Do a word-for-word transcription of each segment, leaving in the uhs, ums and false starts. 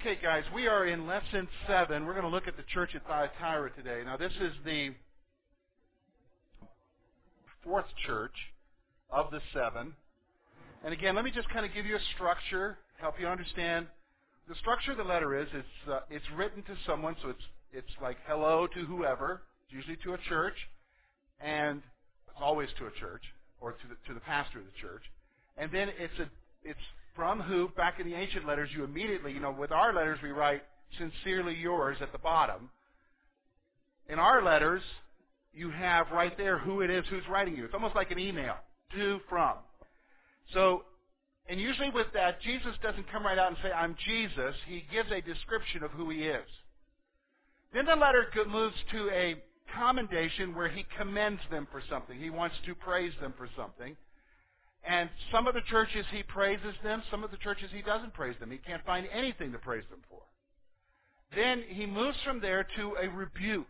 Okay, guys, we are in lesson seven. We're going to look at the church at Thyatira today. Now, this is the fourth church of the seven. And again, let me just kind of give you a structure, help you understand. The structure of the letter is it's uh, it's written to someone, so it's it's like hello to whoever. It's usually to a church, and it's always to a church or to the, to the pastor of the church. And then it's a it's from who, back in the ancient letters, you immediately, you know, with our letters we write, sincerely yours at the bottom. In our letters, you have right there who it is who's writing you. It's almost like an email, to, from. So, and usually with that, Jesus doesn't come right out and say, I'm Jesus. He gives a description of who he is. Then the letter moves to a commendation where he commends them for something. He wants to praise them for something. And some of the churches he praises them, some of the churches he doesn't praise them. He can't find anything to praise them for. Then he moves from there to a rebuke,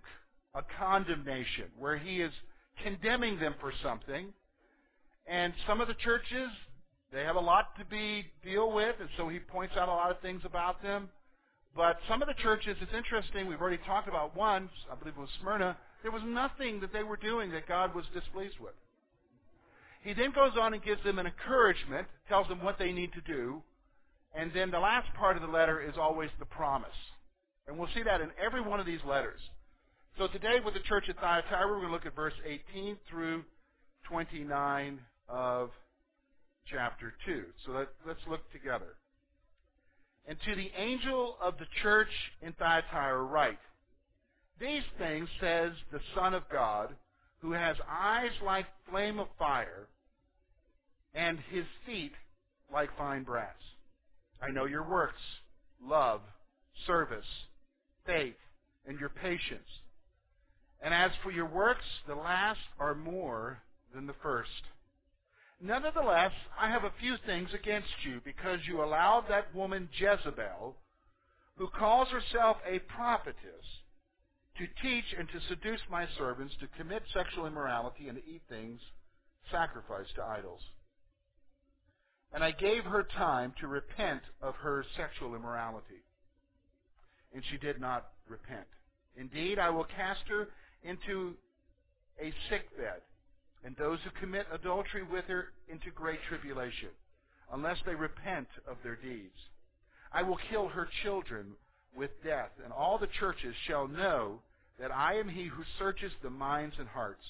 a condemnation, where he is condemning them for something. And some of the churches, they have a lot to be deal with, and so he points out a lot of things about them. But some of the churches, it's interesting, we've already talked about one, I believe it was Smyrna, there was nothing that they were doing that God was displeased with. He then goes on and gives them an encouragement, tells them what they need to do, and then the last part of the letter is always the promise. And we'll see that in every one of these letters. So today with the church at Thyatira, we're going to look at verse eighteen through twenty-nine of chapter two. So let, let's look together. And to the angel of the church in Thyatira write, these things says the Son of God, who has eyes like flame of fire and his feet like fine brass. I know your works, love, service, faith, and your patience. And as for your works, the last are more than the first. Nevertheless, I have a few things against you, because you allowed that woman Jezebel, who calls herself a prophetess, to teach and to seduce my servants to commit sexual immorality and to eat things sacrificed to idols. And I gave her time to repent of her sexual immorality. And she did not repent. Indeed, I will cast her into a sickbed, and those who commit adultery with her into great tribulation, unless they repent of their deeds. I will kill her children with death, and all the churches shall know that I am he who searches the minds and hearts,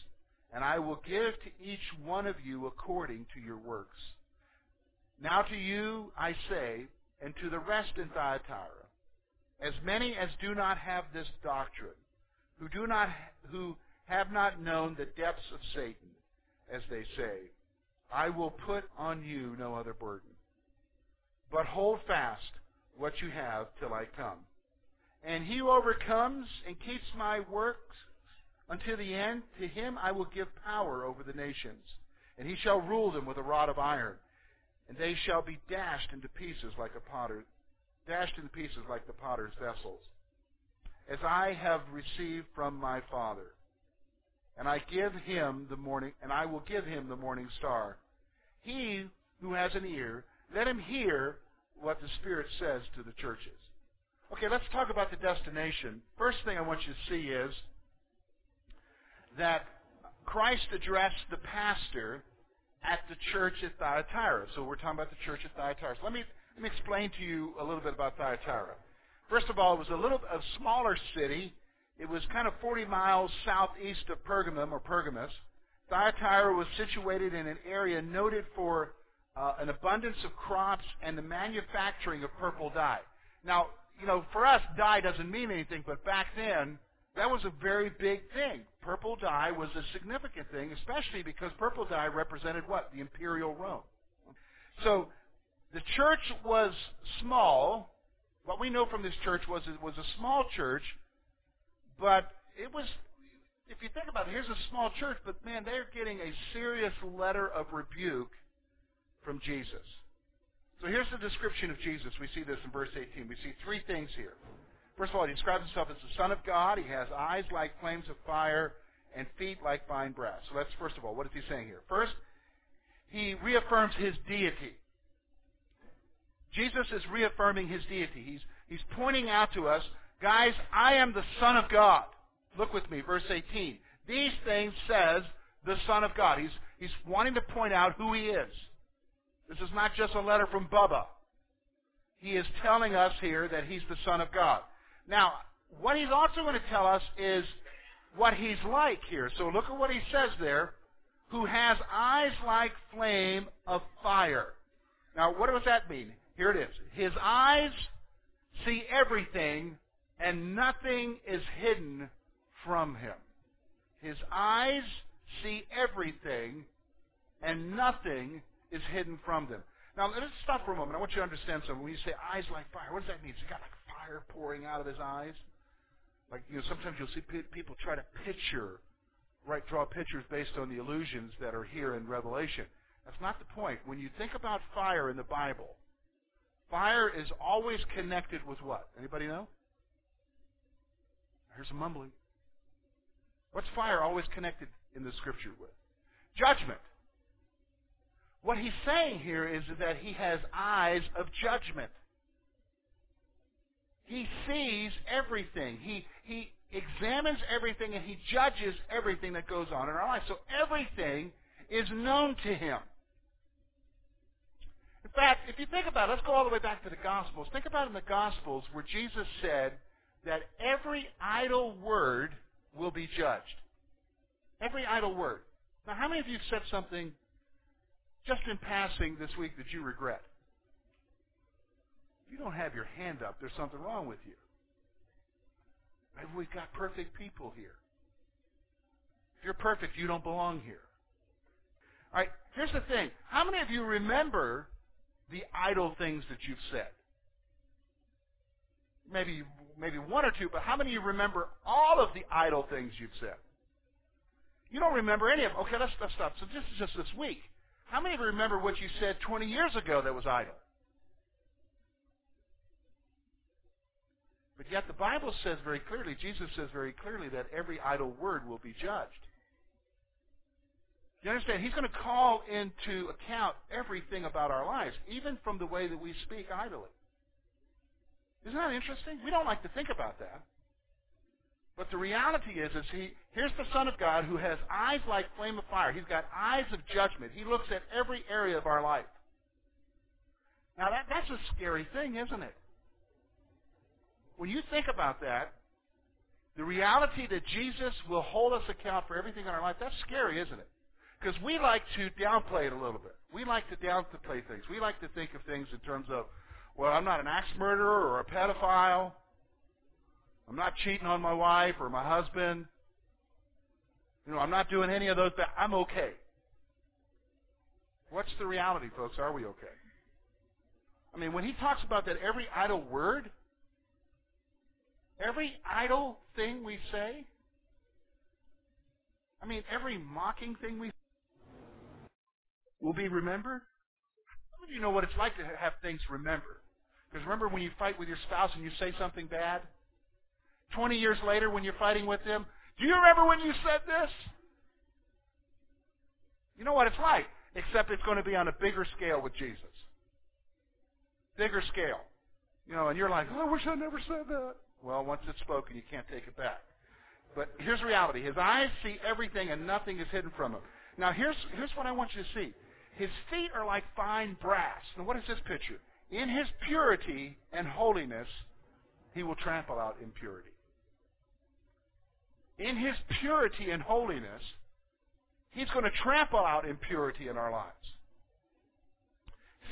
and I will give to each one of you according to your works. Now to you I say, and to the rest in Thyatira, as many as do not have this doctrine, who do not, who have not known the depths of Satan, as they say, I will put on you no other burden. But hold fast what you have till I come. And he who overcomes and keeps my works until the end, to him I will give power over the nations, and he shall rule them with a rod of iron, and they shall be dashed into pieces like a potter, dashed into pieces like the potter's vessels, as I have received from my Father. And I give him the morning, and I will give him the morning star. He who has an ear, let him hear what the Spirit says to the churches. Okay, let's talk about the destination. First thing I want you to see is that Christ addressed the pastor at the church at Thyatira. So we're talking about the church at Thyatira. So let me, let me explain to you a little bit about Thyatira. First of all, it was a little a smaller city. It was kind of forty miles southeast of Pergamum or Pergamus. Thyatira was situated in an area noted for Uh, an abundance of crops and the manufacturing of purple dye. Now, you know, for us, dye doesn't mean anything, but back then, that was a very big thing. Purple dye was a significant thing, especially because purple dye represented what? The imperial Rome. So, the church was small. What we know from this church was it was a small church, but it was, if you think about it, here's a small church, but man, they're getting a serious letter of rebuke from Jesus. So here's the description of Jesus. We see this in verse eighteen. We see three things here. First of all, he describes himself as the Son of God. He has eyes like flames of fire and feet like fine brass. So that's first of all. What is he saying here? First, he reaffirms his deity. Jesus is reaffirming his deity. He's, he's pointing out to us, guys, I am the Son of God. Look with me, verse eighteen. These things says the Son of God. He's, he's wanting to point out who he is. This is not just a letter from Bubba. He is telling us here that he's the Son of God. Now, what he's also going to tell us is what he's like here. So look at what he says there. Who has eyes like flame of fire. Now, what does that mean? Here it is. His eyes see everything, and nothing is hidden from him. His eyes see everything, and nothing is hidden from them. Now, let's stop for a moment. I want you to understand something. When you say eyes like fire, what does that mean? Has he got like fire pouring out of his eyes? Like, you know, sometimes you'll see people try to picture, right, draw pictures based on the illusions that are here in Revelation. That's not the point. When you think about fire in the Bible, fire is always connected with what? Anybody know? Here's a mumbling. What's fire always connected in the Scripture with? Judgment. What he's saying here is that he has eyes of judgment. He sees everything. He he examines everything, and he judges everything that goes on in our life. So everything is known to him. In fact, if you think about it, let's go all the way back to the Gospels. Think about in the Gospels where Jesus said that every idle word will be judged. Every idle word. Now, how many of you have said something just in passing this week that you regret? If you don't have your hand up, there's something wrong with you. Maybe we've got perfect people here. If you're perfect, you don't belong here. All right, here's the thing. How many of you remember the idle things that you've said? Maybe maybe one or two, but how many of you remember all of the idle things you've said? You don't remember any of them. Okay, let's, let's stop. So this is just this week. How many of you remember what you said twenty years ago that was idle? But yet the Bible says very clearly, Jesus says very clearly, that every idle word will be judged. You understand? He's going to call into account everything about our lives, even from the way that we speak idly. Isn't that interesting? We don't like to think about that. But the reality is, is he, here's the Son of God who has eyes like flame of fire. He's got eyes of judgment. He looks at every area of our life. Now, that, that's a scary thing, isn't it? When you think about that, the reality that Jesus will hold us account for everything in our life, that's scary, isn't it? Because we like to downplay it a little bit. We like to downplay things. We like to think of things in terms of, well, I'm not an axe murderer or a pedophile. I'm not cheating on my wife or my husband. You know, I'm not doing any of those things. I'm okay. What's the reality, folks? Are we okay? I mean, when he talks about that every idle word, every idle thing we say, I mean, every mocking thing we say will be remembered. How many of you know what it's like to have things remembered? Because remember when you fight with your spouse and you say something bad? Twenty years later when you're fighting with them, do you remember when you said this? You know what it's like, except it's going to be on a bigger scale with Jesus. Bigger scale. You know, and you're like, oh, I wish I never said that. Well, once it's spoken, you can't take it back. But here's reality. His eyes see everything, and nothing is hidden from him. Now, here's, here's what I want you to see. His feet are like fine brass. Now, what is this picture? In his purity and holiness, he will trample out impurity. In his purity and holiness, he's going to trample out impurity in our lives.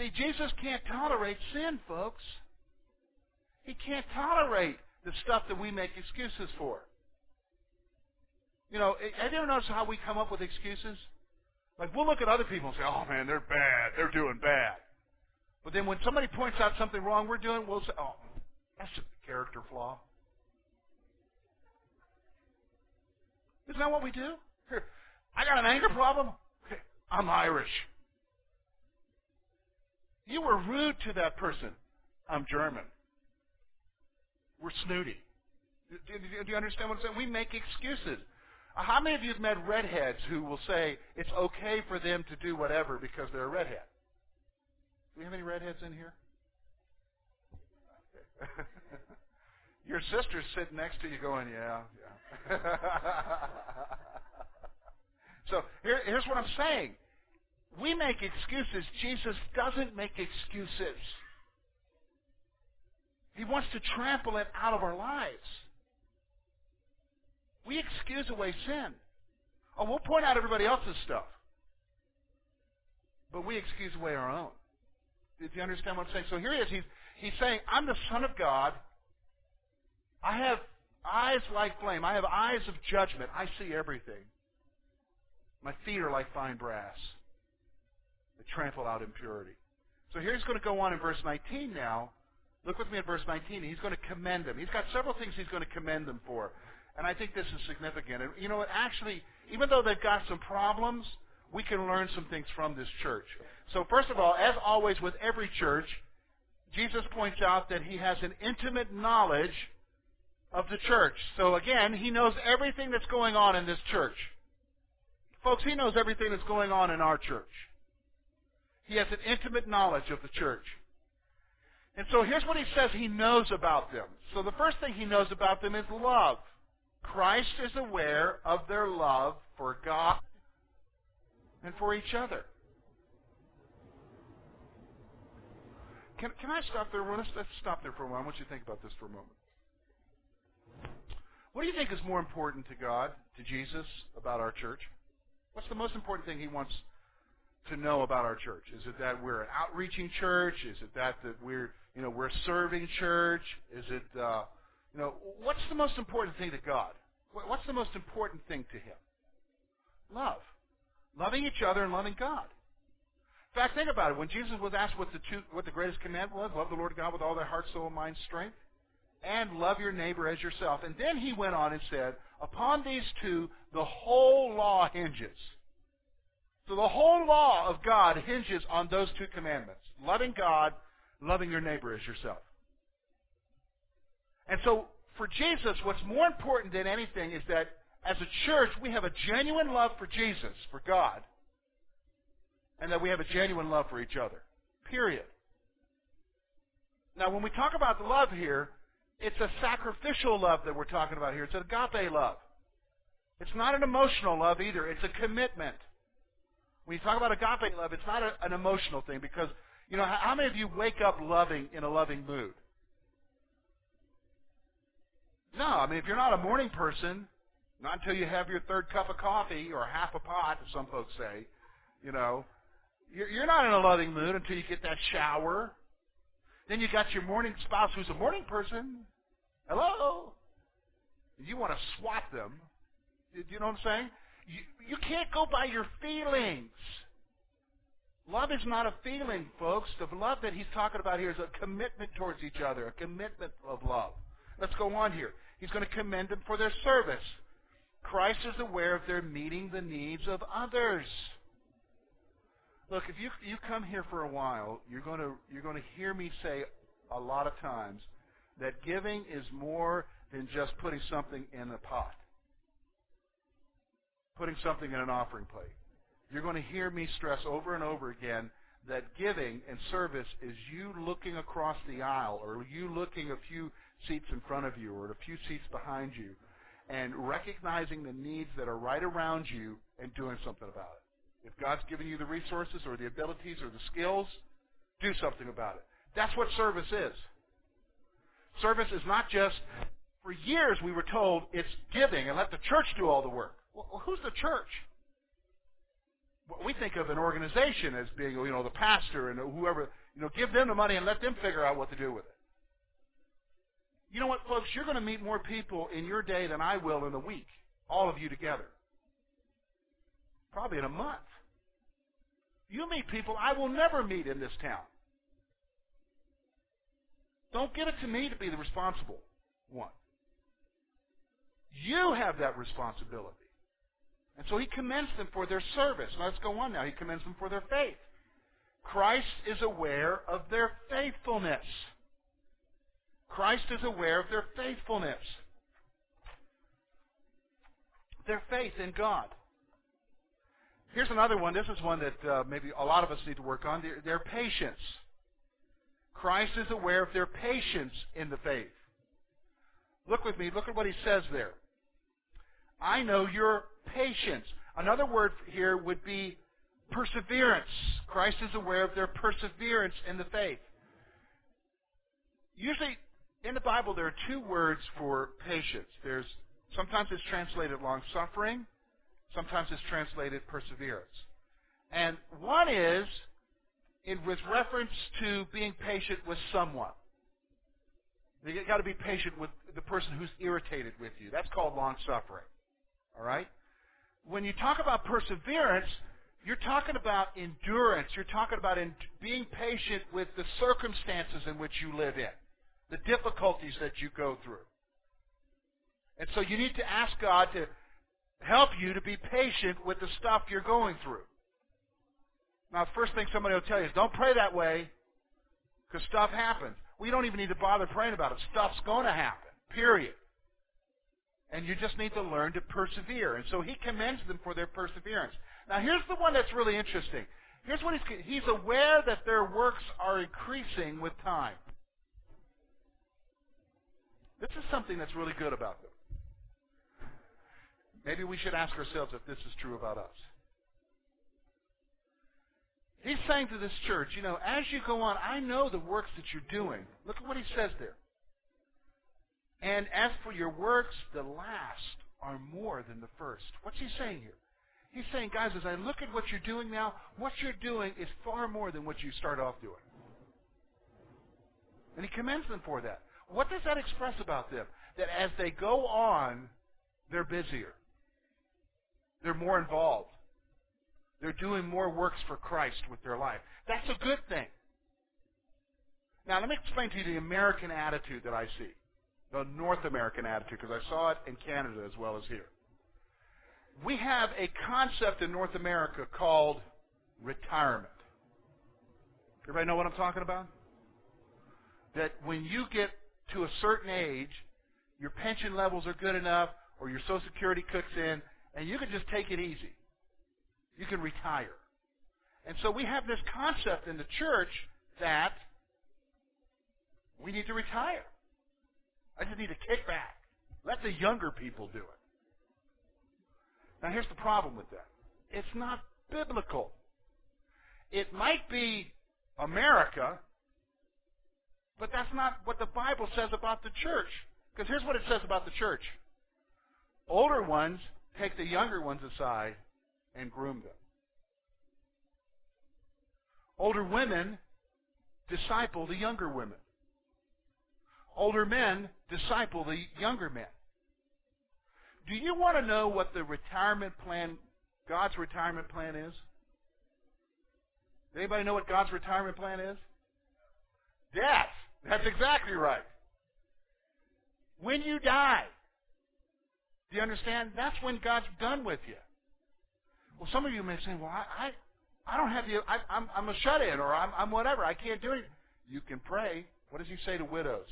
See, Jesus can't tolerate sin, folks. He can't tolerate the stuff that we make excuses for. You know, have you ever noticed how we come up with excuses? Like, we'll look at other people and say, oh, man, they're bad. They're doing bad. But then when somebody points out something wrong we're doing, we'll say, oh, that's a character flaw. Isn't that what we do? Here, I got an anger problem. I'm Irish. You were rude to that person. I'm German. We're snooty. Do, do, do you understand what I'm saying? We make excuses. How many of you have met redheads who will say it's okay for them to do whatever because they're a redhead? Do we have any redheads in here? Your sister's sitting next to you going, yeah, yeah. So here, here's what I'm saying. We make excuses. Jesus doesn't make excuses. He wants to trample it out of our lives. We excuse away sin. Oh, we'll point out everybody else's stuff. But we excuse away our own. Did you understand what I'm saying? So here he is. He's, he's saying, I'm the Son of God. I have eyes like flame. I have eyes of judgment. I see everything. My feet are like fine brass. They trample out impurity. So here he's going to go on in verse nineteen now. Look with me at verse nineteen. He's going to commend them. He's got several things he's going to commend them for. And I think this is significant. And you know what? Actually, even though they've got some problems, we can learn some things from this church. So first of all, as always with every church, Jesus points out that he has an intimate knowledge of the church. So again, he knows everything that's going on in this church. Folks, he knows everything that's going on in our church. He has an intimate knowledge of the church. And so here's what he says he knows about them. So the first thing he knows about them is love. Christ is aware of their love for God and for each other. Can, can I stop there? Let's, let's stop there for a moment. I want you to think about this for a moment. What do you think is more important to God, to Jesus, about our church? What's the most important thing he wants to know about our church? Is it that we're an outreaching church? Is it that, that we're, you know, we're a serving church? Is it... Uh, You know, what's the most important thing to God? What's the most important thing to him? Love. Loving each other and loving God. In fact, think about it. When Jesus was asked what the, two, what the greatest commandment was, love the Lord God with all thy heart, soul, mind, strength, and love your neighbor as yourself. And then he went on and said, upon these two, the whole law hinges. So the whole law of God hinges on those two commandments. Loving God, loving your neighbor as yourself. And so for Jesus, what's more important than anything is that as a church, we have a genuine love for Jesus, for God, and that we have a genuine love for each other, period. Now, when we talk about the love here, it's a sacrificial love that we're talking about here. It's an agape love. It's not an emotional love either. It's a commitment. When you talk about agape love, it's not a, an emotional thing because, you know, how, how many of you wake up loving in a loving mood? No, I mean, if you're not a morning person, not until you have your third cup of coffee or half a pot, as some folks say, you know, you're not in a loving mood until you get that shower. Then you got your morning spouse who's a morning person. Hello? You want to swat them. Do you know what I'm saying? You, you can't go by your feelings. Love is not a feeling, folks. The love that he's talking about here is a commitment towards each other, a commitment of love. Let's go on here. He's going to commend them for their service. Christ is aware of their meeting the needs of others. Look, if you you come here for a while, you're going to you're going to hear me say a lot of times that giving is more than just putting something in a pot, putting something in an offering plate. You're going to hear me stress over and over again that giving and service is you looking across the aisle or you looking a few seats in front of you or a few seats behind you and recognizing the needs that are right around you and doing something about it. If God's given you the resources or the abilities or the skills, do something about it. That's what service is. Service is not just, for years we were told it's giving and let the church do all the work. Well, who's the church? Well, we think of an organization as being, you know, the pastor and whoever, you know, give them the money and let them figure out what to do with it. You know what, folks? You're going to meet more people in your day than I will in a week, all of you together. Probably in a month. You meet people I will never meet in this town. Don't give it to me to be the responsible one. You have that responsibility. And so he commends them for their service. Now let's go on now. He commends them for their faith. Christ is aware of their faithfulness. Christ is aware of their faithfulness. Their faith in God. Here's another one. This is one that uh, maybe a lot of us need to work on. Their, their patience. Christ is aware of their patience in the faith. Look with me. Look at what he says there. I know your patience. Another word here would be perseverance. Christ is aware of their perseverance in the faith. Usually in the Bible there are two words for patience. There's sometimes it's translated long-suffering. Sometimes it's translated perseverance. And one is in with reference to being patient with someone. You've got to be patient with the person who's irritated with you. That's called long-suffering. All right? When you talk about perseverance, you're talking about endurance. You're talking about in being patient with the circumstances in which you live in, the difficulties that you go through. And so you need to ask God to help you to be patient with the stuff you're going through. Now, the first thing somebody will tell you is, don't pray that way because stuff happens. We don't even need to bother praying about it. Stuff's going to happen, period. And you just need to learn to persevere. And so he commends them for their perseverance. Now, here's the one that's really interesting. Here's what he's, he's aware that their works are increasing with time. This is something that's really good about them. Maybe we should ask ourselves if this is true about us. He's saying to this church, you know, as you go on, I know the works that you're doing. Look at what he says there. And as for your works, the last are more than the first. What's he saying here? He's saying, guys, as I look at what you're doing now, what you're doing is far more than what you start off doing. And he commends them for that. What does that express about them? That as they go on, they're busier. They're more involved. They're doing more works for Christ with their life. That's a good thing. Now, let me explain to you the American attitude that I see. The North American attitude, because I saw it in Canada as well as here. We have a concept in North America called retirement. Everybody know what I'm talking about? That when you get to a certain age, your pension levels are good enough, or your Social Security kicks in, and you can just take it easy. You can retire. And so we have this concept in the church that we need to retire. I just need to kick back. Let the younger people do it. Now, here's the problem with that. It's not biblical. It might be America, but that's not what the Bible says about the church. Because here's what it says about the church. Older ones take the younger ones aside and groom them. Older women disciple the younger women. Older men disciple the younger men. Do you want to know what the retirement plan, God's retirement plan is? Does anybody know what God's retirement plan is? Death. That's exactly right. When you die, do you understand? That's when God's done with you. Well, some of you may say, well, I, I, I don't have the, I, I'm, I'm a shut-in, or I'm, I'm whatever. I can't do anything. You can pray. What does he say to widows?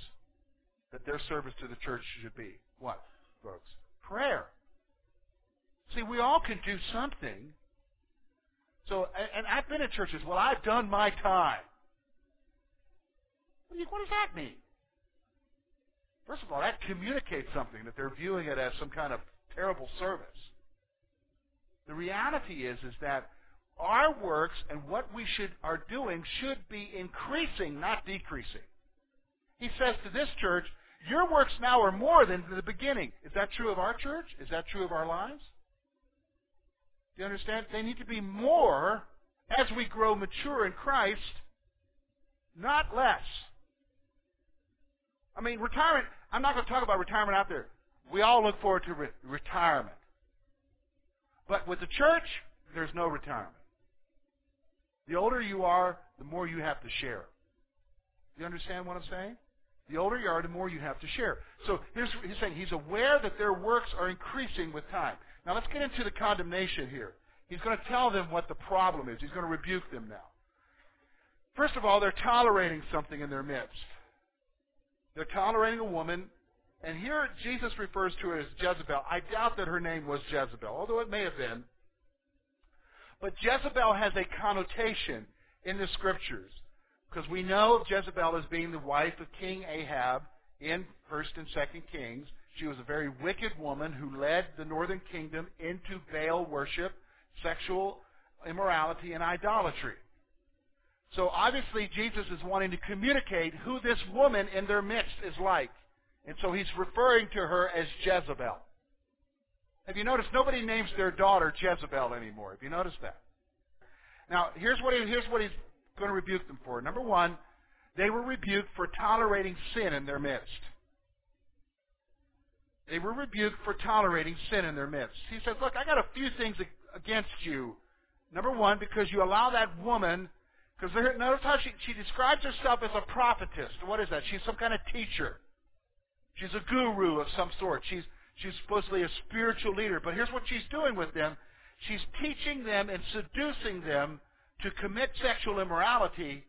That their service to the church should be what, folks? Prayer. See, we all can do something. So, and I've been at churches, well, I've done my time. What does that mean? First of all, that communicates something, that they're viewing it as some kind of terrible service. The reality is, is that our works and what we should are doing should be increasing, not decreasing. He says to this church, your works now are more than the beginning. Is that true of our church? Is that true of our lives? Do you understand? They need to be more as we grow mature in Christ, not less. I mean, retirement, I'm not going to talk about retirement out there. We all look forward to re- retirement. But with the church, there's no retirement. The older you are, the more you have to share. Do you understand what I'm saying? The older you are, the more you have to share. So here's what he's saying. He's aware that their works are increasing with time. Now let's get into the condemnation here. He's going to tell them what the problem is. He's going to rebuke them now. First of all, they're tolerating something in their midst. They're tolerating a woman, and here Jesus refers to her as Jezebel. I doubt that her name was Jezebel, although it may have been. But Jezebel has a connotation in the Scriptures Because we know of Jezebel as being the wife of King Ahab in First and Second Kings. She was a very wicked woman who led the northern kingdom into Baal worship, sexual immorality, and idolatry. So obviously Jesus is wanting to communicate who this woman in their midst is like. And so he's referring to her as Jezebel. Have you noticed nobody names their daughter Jezebel anymore? Have you noticed that? Now, here's what, he, here's what he's going to rebuke them for. Number one, they were rebuked for tolerating sin in their midst. They were rebuked for tolerating sin in their midst. He says, look, I got a few things against you. Number one, because you allow that woman, because notice how she, she describes herself as a prophetess. What is that? She's some kind of teacher. She's a guru of some sort. She's, she's supposedly a spiritual leader. But here's what she's doing with them. She's teaching them and seducing them to commit sexual immorality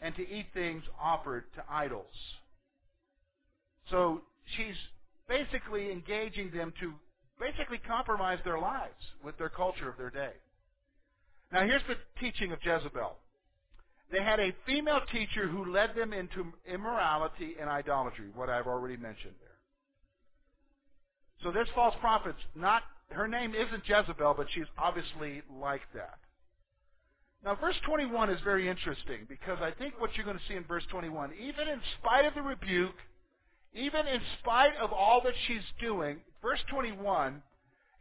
and to eat things offered to idols. So she's basically engaging them to basically compromise their lives with their culture of their day. Now here's the teaching of Jezebel. They had a female teacher who led them into immorality and idolatry, what I've already mentioned there. So this false prophet's not, her name isn't Jezebel, but she's obviously like that. Now verse twenty-one is very interesting, because I think what you're going to see in verse twenty-one, even in spite of the rebuke, even in spite of all that she's doing, verse twenty-one,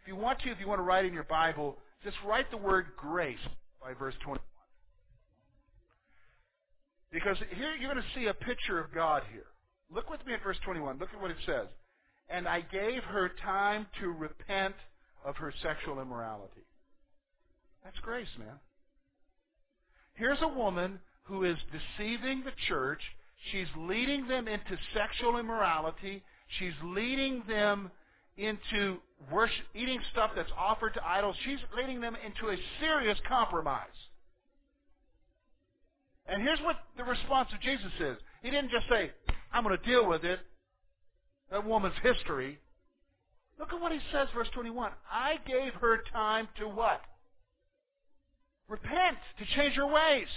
if you want to, if you want to write in your Bible, just write the word grace by verse twenty-one. Because here you're going to see a picture of God here. Look with me at verse twenty-one. Look at what it says. And I gave her time to repent of her sexual immorality. That's grace, man. Here's a woman who is deceiving the church. She's leading them into sexual immorality. She's leading them into worship, eating stuff that's offered to idols. She's leading them into a serious compromise. And here's what the response of Jesus is. He didn't just say, I'm going to deal with it, that woman's history. Look at what he says, verse twenty-one. I gave her time to what? Repent, to change her ways.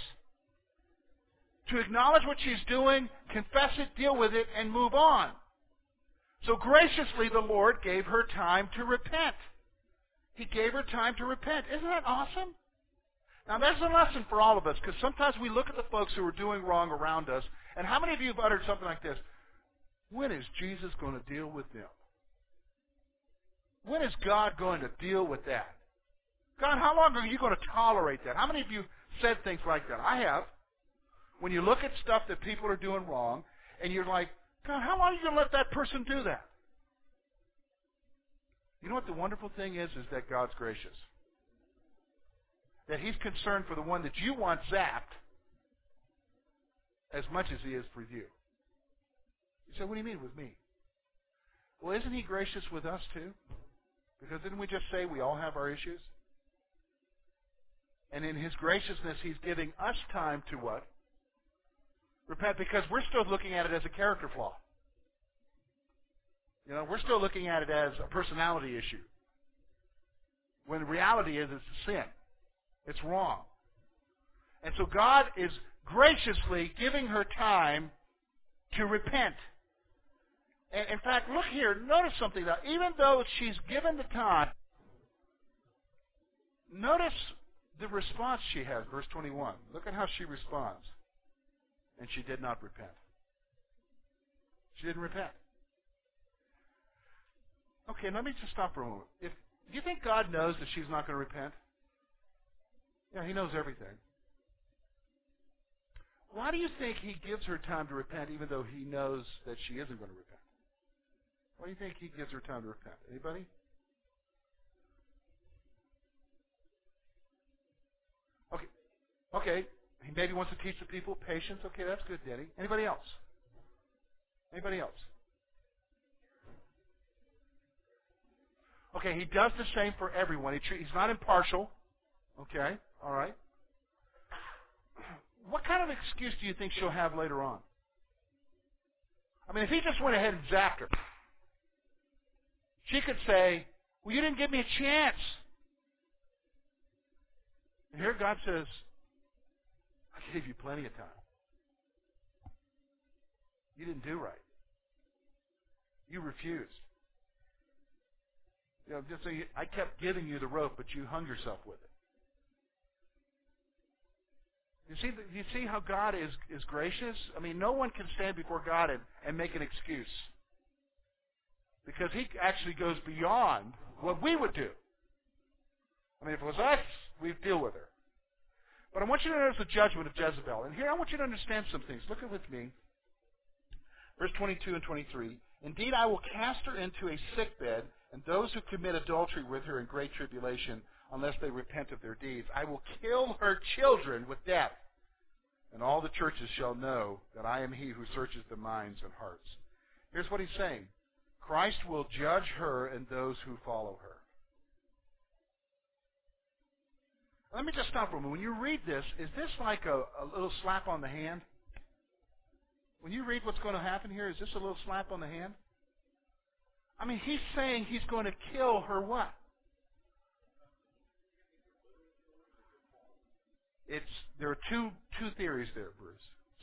To acknowledge what she's doing, confess it, deal with it, and move on. So graciously the Lord gave her time to repent. He gave her time to repent. Isn't that awesome? Now, that's a lesson for all of us, because sometimes we look at the folks who are doing wrong around us, and how many of you have uttered something like this? When is Jesus going to deal with them? When is God going to deal with that? God, how long are you going to tolerate that? How many of you said things like that? I have. When you look at stuff that people are doing wrong, and you're like, God, how long are you going to let that person do that? You know what the wonderful thing is, is that God's gracious. That he's concerned for the one that you want zapped as much as he is for you. You say, what do you mean with me? Well, isn't he gracious with us too? Because didn't we just say we all have our issues? And in his graciousness, he's giving us time to what? Repent, because we're still looking at it as a character flaw. You know, we're still looking at it as a personality issue. When the reality is it's a sin. It's wrong. And so God is graciously giving her time to repent. And in fact, look here, notice something though. Even though she's given the time, notice the response she has, verse twenty-one. Look at how she responds. And she did not repent. She didn't repent. Okay, let me just stop for a moment. If, do you think God knows that she's not going to repent? Yeah, he knows everything. Why do you think he gives her time to repent even though he knows that she isn't going to repent? Why do you think he gives her time to repent? Anybody? Okay. Okay. He maybe wants to teach the people patience. Okay, that's good, Daddy. Anybody else? Anybody else? Okay, he does the same for everyone. He tre- he's not impartial. Okay. All right. What kind of excuse do you think she'll have later on? I mean, if he just went ahead and zapped her, she could say, well, you didn't give me a chance. And here God says, I gave you plenty of time. You didn't do right. You refused. You know, just so you, I kept giving you the rope, but you hung yourself with it. You see, you see how God is, is gracious? I mean, no one can stand before God and, and make an excuse. Because he actually goes beyond what we would do. I mean, if it was us, we'd deal with her. But I want you to notice the judgment of Jezebel. And here I want you to understand some things. Look at with me. Verse twenty-two and twenty-three. Indeed, I will cast her into a sickbed, and those who commit adultery with her in great tribulation, unless they repent of their deeds. I will kill her children with death, and all the churches shall know that I am he who searches the minds and hearts. Here's what he's saying. Christ will judge her and those who follow her. Let me just stop for a moment. When you read this, is this like a, a little slap on the hand? When you read what's going to happen here, is this a little slap on the hand? I mean, he's saying he's going to kill her what? It's there are two two theories there, Bruce.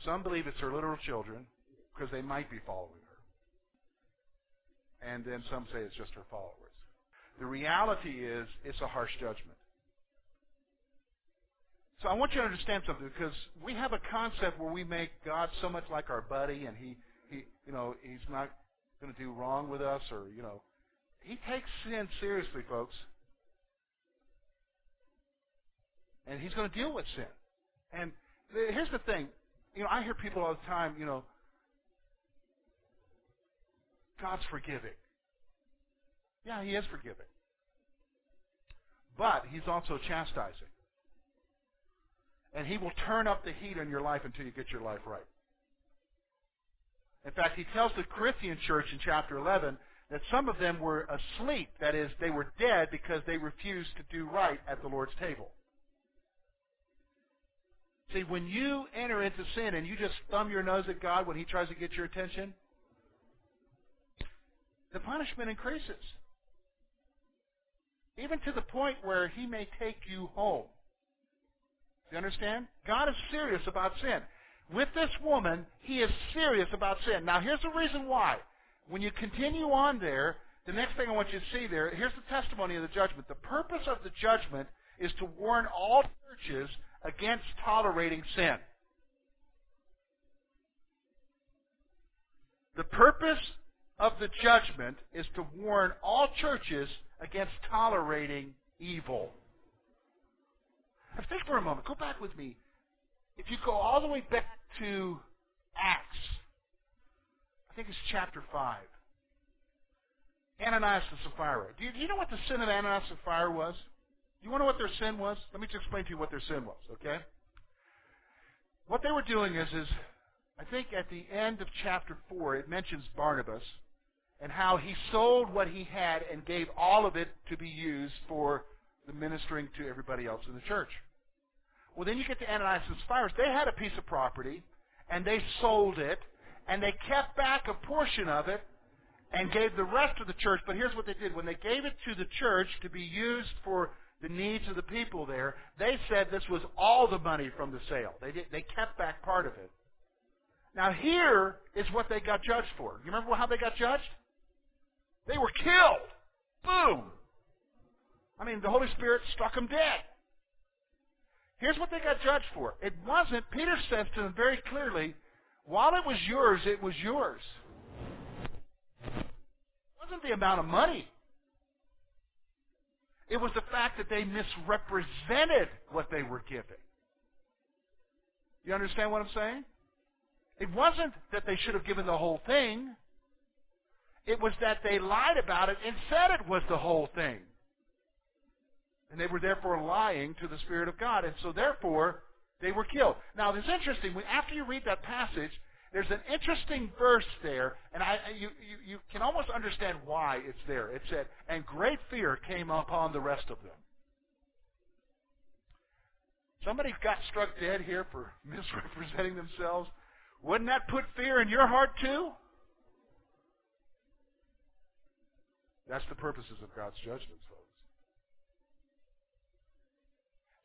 Some believe it's her literal children because they might be following her. And then some say it's just her followers. The reality is it's a harsh judgment. So I want you to understand something, because we have a concept where we make God so much like our buddy, and he, he you know, he's not going to do wrong with us, or, you know. He takes sin seriously, folks. And he's going to deal with sin. And here's the thing. You know, I hear people all the time, you know, God's forgiving. Yeah, he is forgiving. But he's also chastising. And he will turn up the heat on your life until you get your life right. In fact, he tells the Corinthian church in chapter eleven that some of them were asleep. That is, they were dead because they refused to do right at the Lord's table. See, when you enter into sin and you just thumb your nose at God when he tries to get your attention, the punishment increases. Even to the point where he may take you home. You understand? God is serious about sin. With this woman, he is serious about sin. Now, here's the reason why. When you continue on there, the next thing I want you to see there, here's the testimony of the judgment. The purpose of the judgment is to warn all churches against tolerating sin. The purpose of the judgment is to warn all churches against tolerating evil. Now think for a moment. Go back with me. If you go all the way back to Acts, I think it's chapter five. Ananias and Sapphira. Do you, do you know what the sin of Ananias and Sapphira was? Do you want to know what their sin was? Let me just explain to you what their sin was, okay? What they were doing is, is I think at the end of chapter four, it mentions Barnabas and how he sold what he had and gave all of it to be used for the ministering to everybody else in the church. Well, then you get to Ananias and Sapphira. They had a piece of property, and they sold it, and they kept back a portion of it and gave the rest to the church. But here's what they did. When they gave it to the church to be used for the needs of the people there, they said this was all the money from the sale. They did, they kept back part of it. Now, here is what they got judged for. You remember how they got judged? They were killed. Boom. I mean, the Holy Spirit struck them dead. Here's what they got judged for. It wasn't, Peter says to them very clearly, while it was yours, it was yours. It wasn't the amount of money. It was the fact that they misrepresented what they were giving. You understand what I'm saying? It wasn't that they should have given the whole thing. It was that they lied about it and said it was the whole thing. And they were therefore lying to the Spirit of God. And so therefore, they were killed. Now, it's interesting. When, after you read that passage, there's an interesting verse there. And I, you, you, you can almost understand why it's there. It said, and great fear came upon the rest of them. Somebody got struck dead here for misrepresenting themselves. Wouldn't that put fear in your heart too? That's the purposes of God's judgments, folks.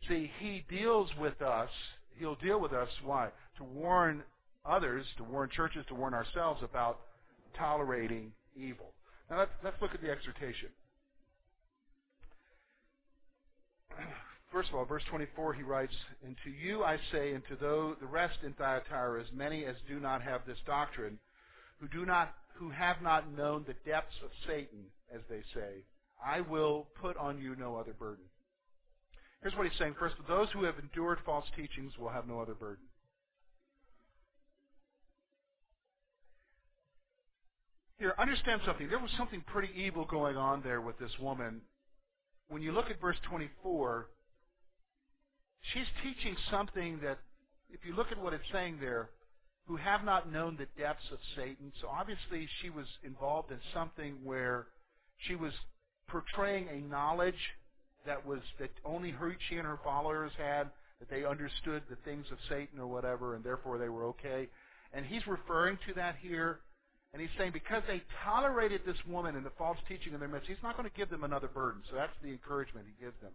See, he deals with us. He'll deal with us. Why? To warn others, to warn churches, to warn ourselves about tolerating evil. Now let's, let's look at the exhortation. First of all, verse twenty-four, he writes, "And to you I say, and to those, the rest in Thyatira, as many as do not have this doctrine, who do not, who have not known the depths of Satan, as they say, I will put on you no other burden." Here's what he's saying. First, those who have endured false teachings will have no other burden. Here, understand something. There was something pretty evil going on there with this woman. When you look at verse twenty-four, she's teaching something that, if you look at what it's saying there, who have not known the depths of Satan. So obviously she was involved in something where she was portraying a knowledge that was that only her, she and her followers had, that they understood the things of Satan or whatever, and therefore they were okay. And he's referring to that here. And he's saying because they tolerated this woman and the false teaching in their midst, he's not going to give them another burden. So that's the encouragement he gives them.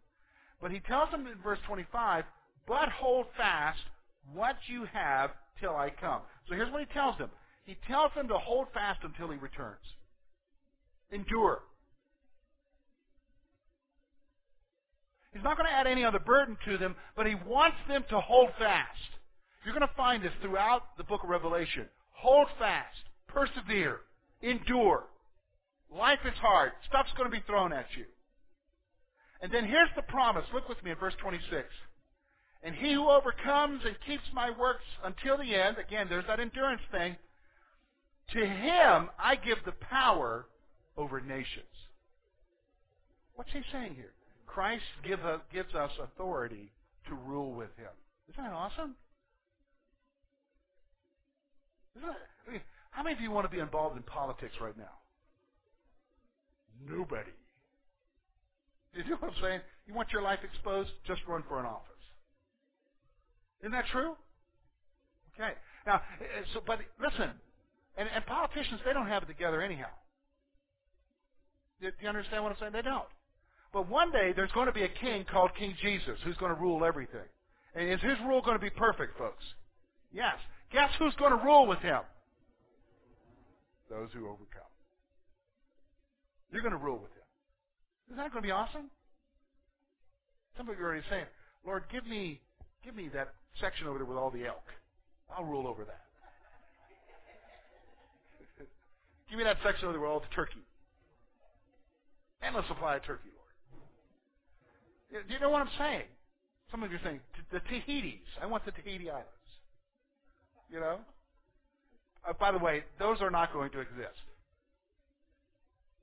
But he tells them in verse twenty-five, "But hold fast what you have till I come." So here's what he tells them. He tells them to hold fast until he returns. Endure. He's not going to add any other burden to them, but he wants them to hold fast. You're going to find this throughout the book of Revelation. Hold fast. Persevere. Endure. Life is hard. Stuff's going to be thrown at you. And then here's the promise. Look with me at verse twenty-six. "And he who overcomes and keeps my works until the end," again, there's that endurance thing, "to him I give the power over nations." What's he saying here? Christ give a, gives us authority to rule with him. Isn't that awesome? Isn't that, I mean, how many of you want to be involved in politics right now? Nobody. You know what I'm saying? You want your life exposed? Just run for an office. Isn't that true? Okay. Now, so, but listen, and, and politicians, they don't have it together anyhow. Do you understand what I'm saying? They don't. But one day, there's going to be a king called King Jesus who's going to rule everything. And is his rule going to be perfect, folks? Yes. Guess who's going to rule with him? Those who overcome. You're going to rule with him. Isn't that going to be awesome? Some of you are already saying, "Lord, give me, give me that section over there with all the elk. I'll rule over that. Give me that section over there with all the turkey. Endless supply of turkey, Lord." Do you know what I'm saying? Some of you are saying, "The Tahiti's. I want the Tahiti Islands." You know? Uh, by the way, those are not going to exist.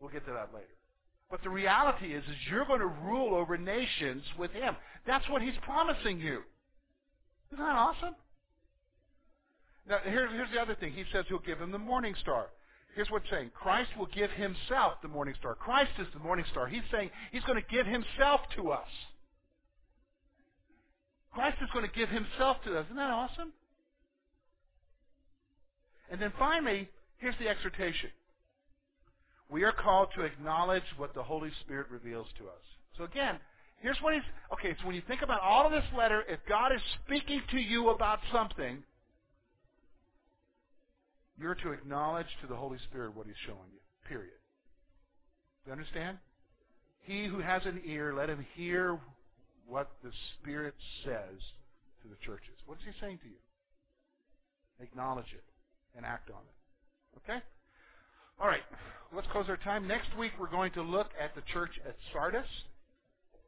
We'll get to that later. But the reality is, is you're going to rule over nations with him. That's what he's promising you. Isn't that awesome? Now, here's, here's the other thing. He says he'll give him the morning star. Here's what it's saying. Christ will give himself the morning star. Christ is the morning star. He's saying he's going to give himself to us. Christ is going to give himself to us. Isn't that awesome? And then finally, here's the exhortation. We are called to acknowledge what the Holy Spirit reveals to us. So again, here's what he's... Okay, so when you think about all of this letter, if God is speaking to you about something, you're to acknowledge to the Holy Spirit what he's showing you, period. Do you understand? He who has an ear, let him hear what the Spirit says to the churches. What is he saying to you? Acknowledge it and act on it. Okay? All right, let's close our time. Next week, we're going to look at the church at Sardis.